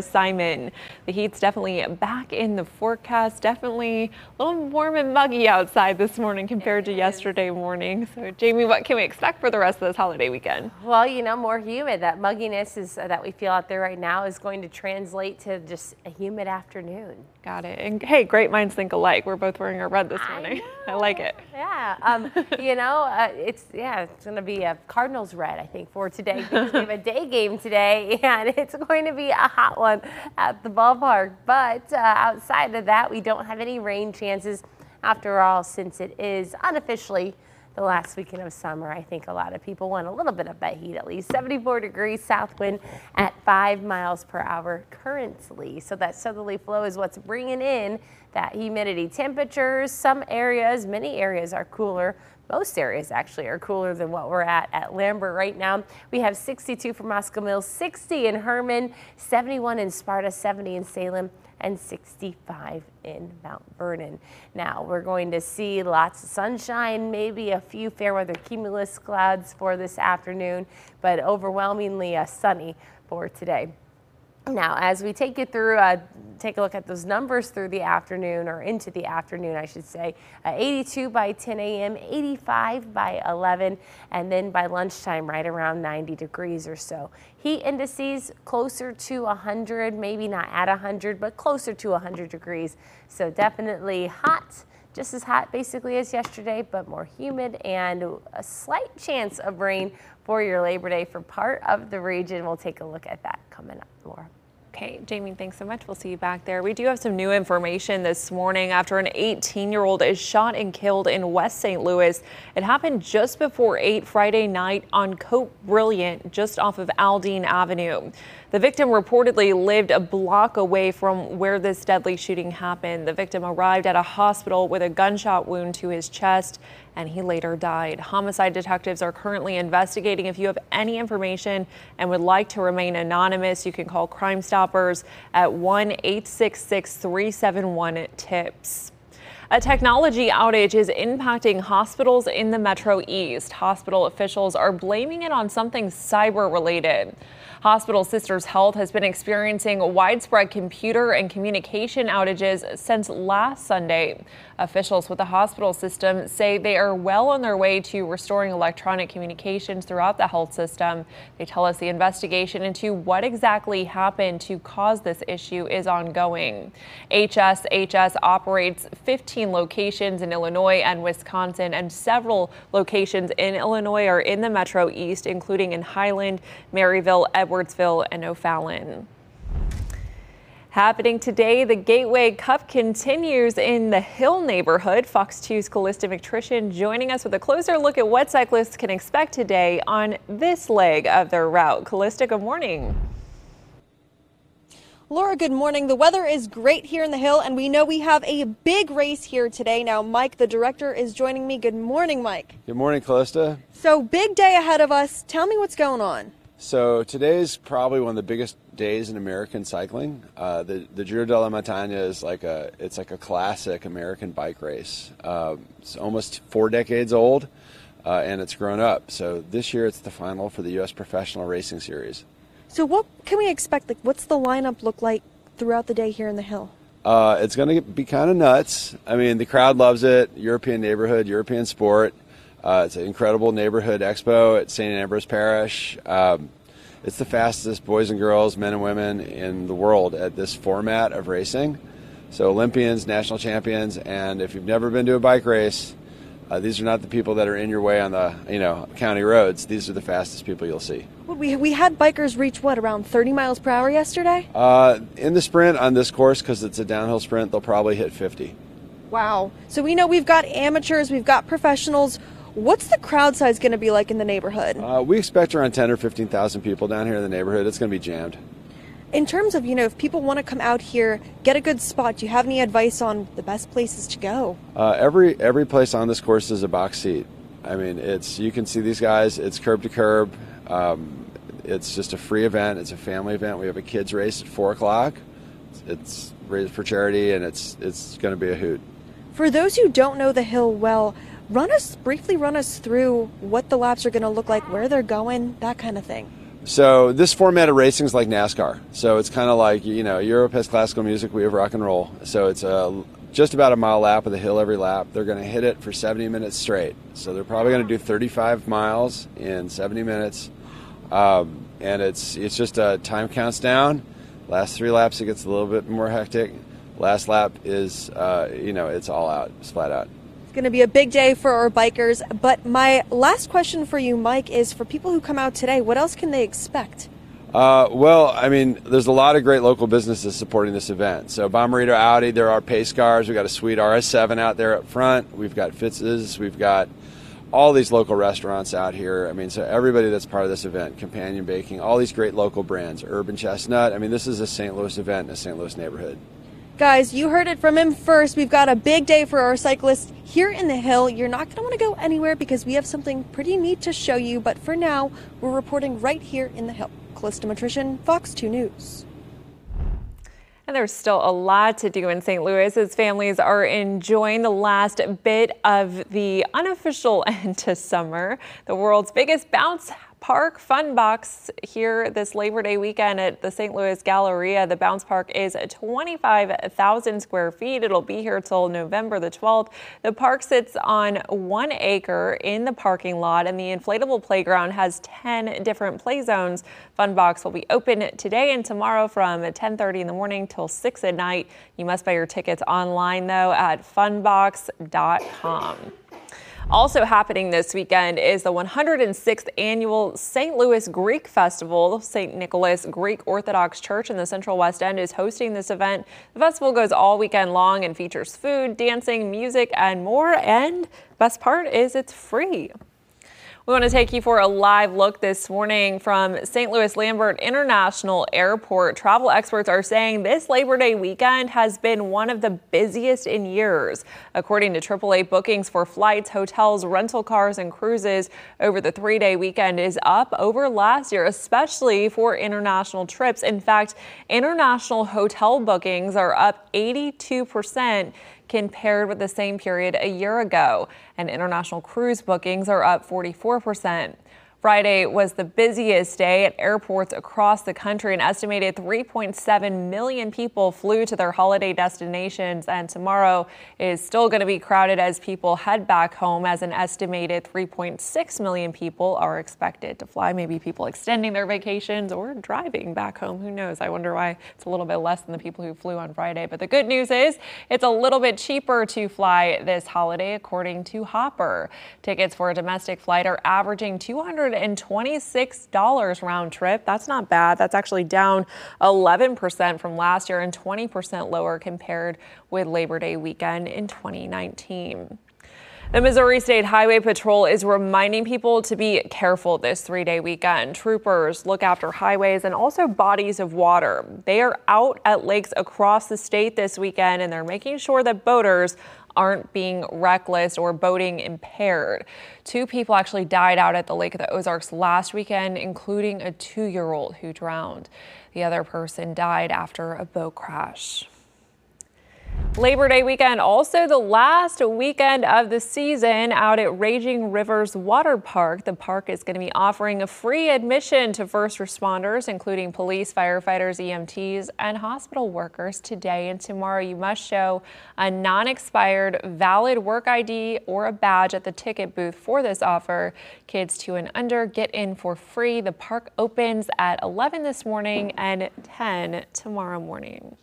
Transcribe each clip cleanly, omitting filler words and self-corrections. Simon, the heat's definitely back in the forecast, definitely a little warm and muggy outside this morning compared to yesterday morning. So Jamie, what can we expect for the rest of this holiday weekend? Well, you know, more humid. That mugginess is that we feel out there right now is going to translate to just a humid afternoon. Got it. And hey, great minds think alike. We're both wearing our red this morning. I like it. Yeah. You know, it's going to be a Cardinals red, I think, for today, because we have a day game today and it's going to be a hot one at the ballpark. But outside of that, we don't have any rain chances after all, since it is unofficially the last weekend of summer. I think a lot of people want a little bit of that heat, at least 74 degrees, south wind at 5 miles per hour currently. So that southerly flow is what's bringing in that humidity. Temperatures, many areas are cooler. Most areas actually are cooler than what we're at Lambert right now. We have 62 for Moscow Mills, 60 in Herman, 71 in Sparta, 70 in Salem, and 65 in Mount Vernon. Now we're going to see lots of sunshine, maybe a few fair weather cumulus clouds for this afternoon, but overwhelmingly sunny for today. Now, as we take you through, take a look at those numbers through the afternoon, or into the afternoon, I should say. 82 by 10 a.m., 85 by 11, and then by lunchtime, right around 90 degrees or so. Heat indices closer to 100, maybe not at 100, but closer to 100 degrees. So definitely hot. Just as hot basically as yesterday, but more humid, and a slight chance of rain for your Labor Day for part of the region. We'll take a look at that coming up more. Okay, Jamie, thanks so much. We'll see you back there. We do have some new information this morning after an 18-year-old is shot and killed in West St. Louis. It happened just before 8 Friday night on Cope Brilliant, just off of Aldine Avenue. The victim reportedly lived a block away from where this deadly shooting happened. The victim arrived at a hospital with a gunshot wound to his chest, and he later died. Homicide detectives are currently investigating. If you have any information and would like to remain anonymous, you can call Crime Stoppers at 1-866-371-TIPS. A technology outage is impacting hospitals in the Metro East. Hospital officials are blaming it on something cyber-related. Hospital Sisters Health has been experiencing widespread computer and communication outages since last Sunday. Officials with the hospital system say they are well on their way to restoring electronic communications throughout the health system. They tell us the investigation into what exactly happened to cause this issue is ongoing. HSHS operates 15 locations in Illinois and Wisconsin, and several locations in Illinois are in the Metro East, including in Highland, Maryville, Edwardsville, and O'Fallon. Happening today, the Gateway Cup continues in the Hill neighborhood. Fox 2's Calista McTrician joining us with a closer look at what cyclists can expect today on this leg of their route. Calista, good morning. Laura, good morning. The weather is great here in the Hill, and we know we have a big race here today. Now, Mike, the director, is joining me. Good morning, Mike. Good morning, Calista. So, big day ahead of us. Tell me what's going on. So today's probably one of the biggest days in American cycling. The Giro della Montagna is like a classic American bike race. It's almost 4 decades old, and it's grown up. So this year it's the final for the U.S. Professional Racing Series. So what can we expect? Like, what's the lineup look like throughout the day here in the Hill? It's going to be kind of nuts. I mean, the crowd loves it. European neighborhood, European sport. It's an incredible neighborhood expo at St. Ambrose Parish. It's the fastest boys and girls, men and women in the world at this format of racing. So Olympians, national champions, and if you've never been to a bike race, these are not the people that are in your way on the, county roads. These are the fastest people you'll see. We had bikers reach, around 30 miles per hour yesterday? In the sprint on this course, because it's a downhill sprint, they'll probably hit 50. Wow. So we know we've got amateurs, we've got professionals. What's the crowd size going to be like in the neighborhood? We expect around 10 or 15,000 people down here in the neighborhood. It's going to be jammed. In terms of, you know, if people want to come out here, get a good spot, do you have any advice on the best places to go? Every place on this course is a box seat. I mean, it's, you can see these guys, it's curb to curb. It's just a free event. It's a family event. We have a kids race at 4 o'clock. It's raised for charity, and it's going to be a hoot. For those who don't know the Hill well, briefly run us through what the laps are going to look like, where they're going, that kind of thing. So this format of racing is like NASCAR. So it's kind of like, you know, Europe has classical music, we have rock and roll. So it's just about a mile lap of the Hill every lap. They're going to hit it for 70 minutes straight. So they're probably going to do 35 miles in 70 minutes. And it's just a time counts down. Last three laps, it gets a little bit more hectic. Last lap is, it's all out. It's flat out. It's going to be a big day for our bikers. But my last question for you, Mike, is for people who come out today, what else can they expect? There's a lot of great local businesses supporting this event. So Bomberito, Audi, there are pace cars. We've got a sweet RS7 out there up front. We've got Fitz's. We've got all these local restaurants out here. I mean, so everybody that's part of this event, Companion Baking, all these great local brands, Urban Chestnut. I mean, this is a St. Louis event in a St. Louis neighborhood. Guys, you heard it from him first. We've got a big day for our cyclists here in the Hill. You're not going to want to go anywhere because we have something pretty neat to show you. But for now, we're reporting right here in the Hill. Calista McTrician, Fox 2 News. And there's still a lot to do in St. Louis as families are enjoying the last bit of the unofficial end to summer. The world's biggest bounce park, Funbox, here this Labor Day weekend at the St. Louis Galleria. The bounce park is 25,000 square feet. It'll be here till November the 12th. The park sits on 1 acre in the parking lot, and the inflatable playground has 10 different play zones. Funbox will be open today and tomorrow from 10:30 in the morning till 6 at night. You must buy your tickets online, though, at funbox.com. Also happening this weekend is the 106th annual St. Louis Greek Festival. St. Nicholas Greek Orthodox Church in the Central West End is hosting this event. The festival goes all weekend long and features food, dancing, music, and more. And best part is it's free. We want to take you for a live look this morning from St. Louis Lambert International Airport. Travel experts are saying this Labor Day weekend has been one of the busiest in years. According to AAA, bookings for flights, hotels, rental cars, and cruises over the 3-day weekend is up over last year, especially for international trips. In fact, international hotel bookings are up 82%. Compared with the same period a year ago, and international cruise bookings are up 44%. Friday was the busiest day at airports across the country. An estimated 3.7 million people flew to their holiday destinations, and tomorrow is still going to be crowded as people head back home, as an estimated 3.6 million people are expected to fly. Maybe people extending their vacations or driving back home. Who knows? I wonder why it's a little bit less than the people who flew on Friday. But the good news is it's a little bit cheaper to fly this holiday, according to Hopper. Tickets for a domestic flight are averaging $226 round trip. That's not bad. That's actually down 11% from last year and 20% lower compared with Labor Day weekend in 2019. The Missouri State Highway Patrol is reminding people to be careful this 3-day weekend. Troopers look after highways and also bodies of water. They are out at lakes across the state this weekend, and they're making sure that boaters aren't being reckless or boating impaired. 2 people actually died out at the Lake of the Ozarks last weekend, including a 2-year-old who drowned. The other person died after a boat crash. Labor Day weekend, also the last weekend of the season out at Raging Rivers Water Park. The park is going to be offering a free admission to first responders, including police, firefighters, EMTs, and hospital workers today and tomorrow. You must show a non-expired valid work ID or a badge at the ticket booth for this offer. Kids 2 and under get in for free. The park opens at 11 this morning and 10 tomorrow morning.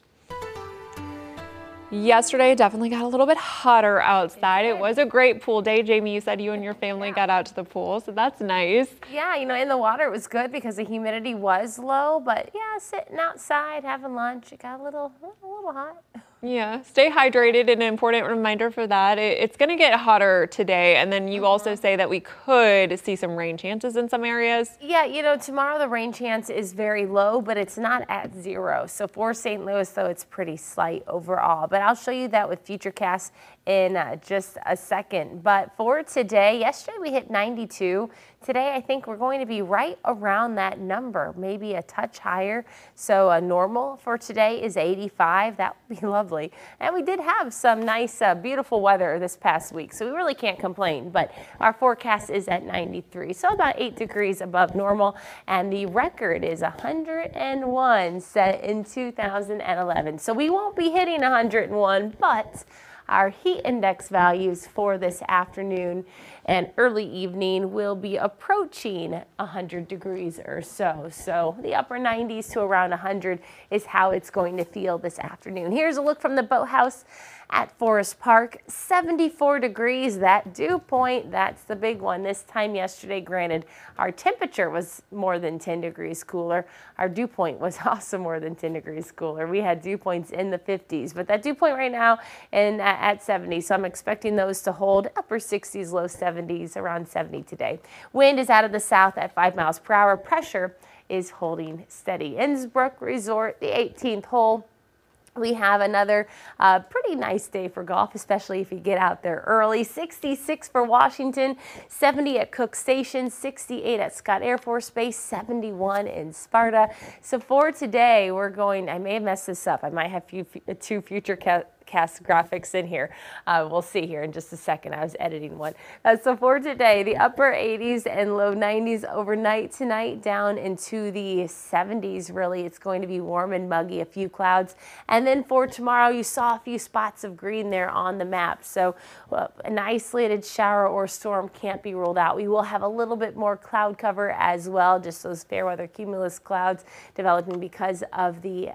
Yesterday definitely got a little bit hotter outside. It was a great pool day. Jamie, you said you and your family got out to the pool, so that's nice. Yeah, you know, in the water it was good because the humidity was low, but yeah, sitting outside having lunch, it got a little hot. Yeah, stay hydrated, an important reminder for that. It's going to get hotter today, and then you also say that we could see some rain chances in some areas. Yeah, you know, tomorrow the rain chance is very low, but it's not at zero. So for St. Louis, though, it's pretty slight overall. But I'll show you that with Futurecast in just a second. But for today, yesterday we hit 92. Today, I think we're going to be right around that number, maybe a touch higher. So a normal for today is 85. That would be lovely. And we did have some nice, beautiful weather this past week, so we really can't complain. But our forecast is at 93, so about 8 degrees above normal. And the record is 101 set in 2011. So we won't be hitting 101, but our heat index values for this afternoon and early evening will be approaching 100 degrees or so. So the upper 90s to around 100 is how it's going to feel this afternoon. Here's a look from the boathouse at Forest Park, 74 degrees, that dew point, that's the big one. This time yesterday, granted, our temperature was more than 10 degrees cooler. Our dew point was also more than 10 degrees cooler. We had dew points in the 50s, but that dew point right now in at 70, so I'm expecting those to hold, upper 60s, low 70s, around 70 today. Wind is out of the south at 5 miles per hour. Pressure is holding steady. Innsbruck Resort, the 18th hole. We have another pretty nice day for golf, especially if you get out there early. 66 for Washington, 70 at Cook Station, 68 at Scott Air Force Base, 71 in Sparta. So for today, we're going, I may have messed this up. I might have two Futurecast graphics in here. We'll see here in just a second. I was editing one. So for today, the upper 80s and low 90s overnight. Tonight down into the 70s, really. It's going to be warm and muggy, a few clouds. And then for tomorrow, you saw a few spots of green there on the map. So an isolated shower or storm can't be ruled out. We will have a little bit more cloud cover as well, just those fair weather cumulus clouds developing because of the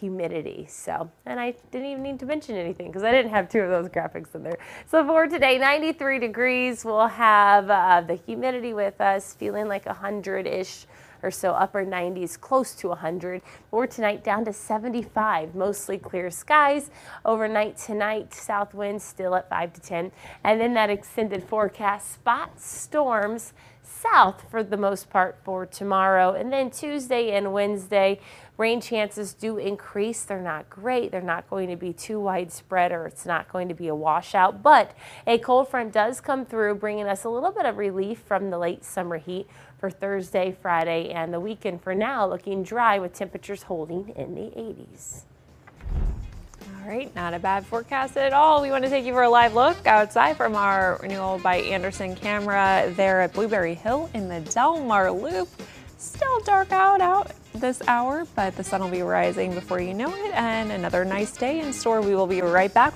humidity. So, and I didn't even need to mention anything because I didn't have two of those graphics in there. So for today, 93 degrees. We'll have the humidity with us, feeling like 100-ish or so, upper 90s, close to 100. Or tonight down to 75, mostly clear skies. Overnight tonight, south winds still at 5 to 10. And then that extended forecast spots storms south for the most part for tomorrow. And then Tuesday and Wednesday, rain chances do increase. They're not great. They're not going to be too widespread, or it's not going to be a washout, but a cold front does come through, bringing us a little bit of relief from the late summer heat for Thursday, Friday, and the weekend. For now, looking dry with temperatures holding in the 80s. All right, not a bad forecast at all. We want to take you for a live look outside from our renewal by Anderson camera there at Blueberry Hill in the Delmar Loop. Still dark out this hour, but the sun will be rising before you know it, and another nice day in store. We will be right back.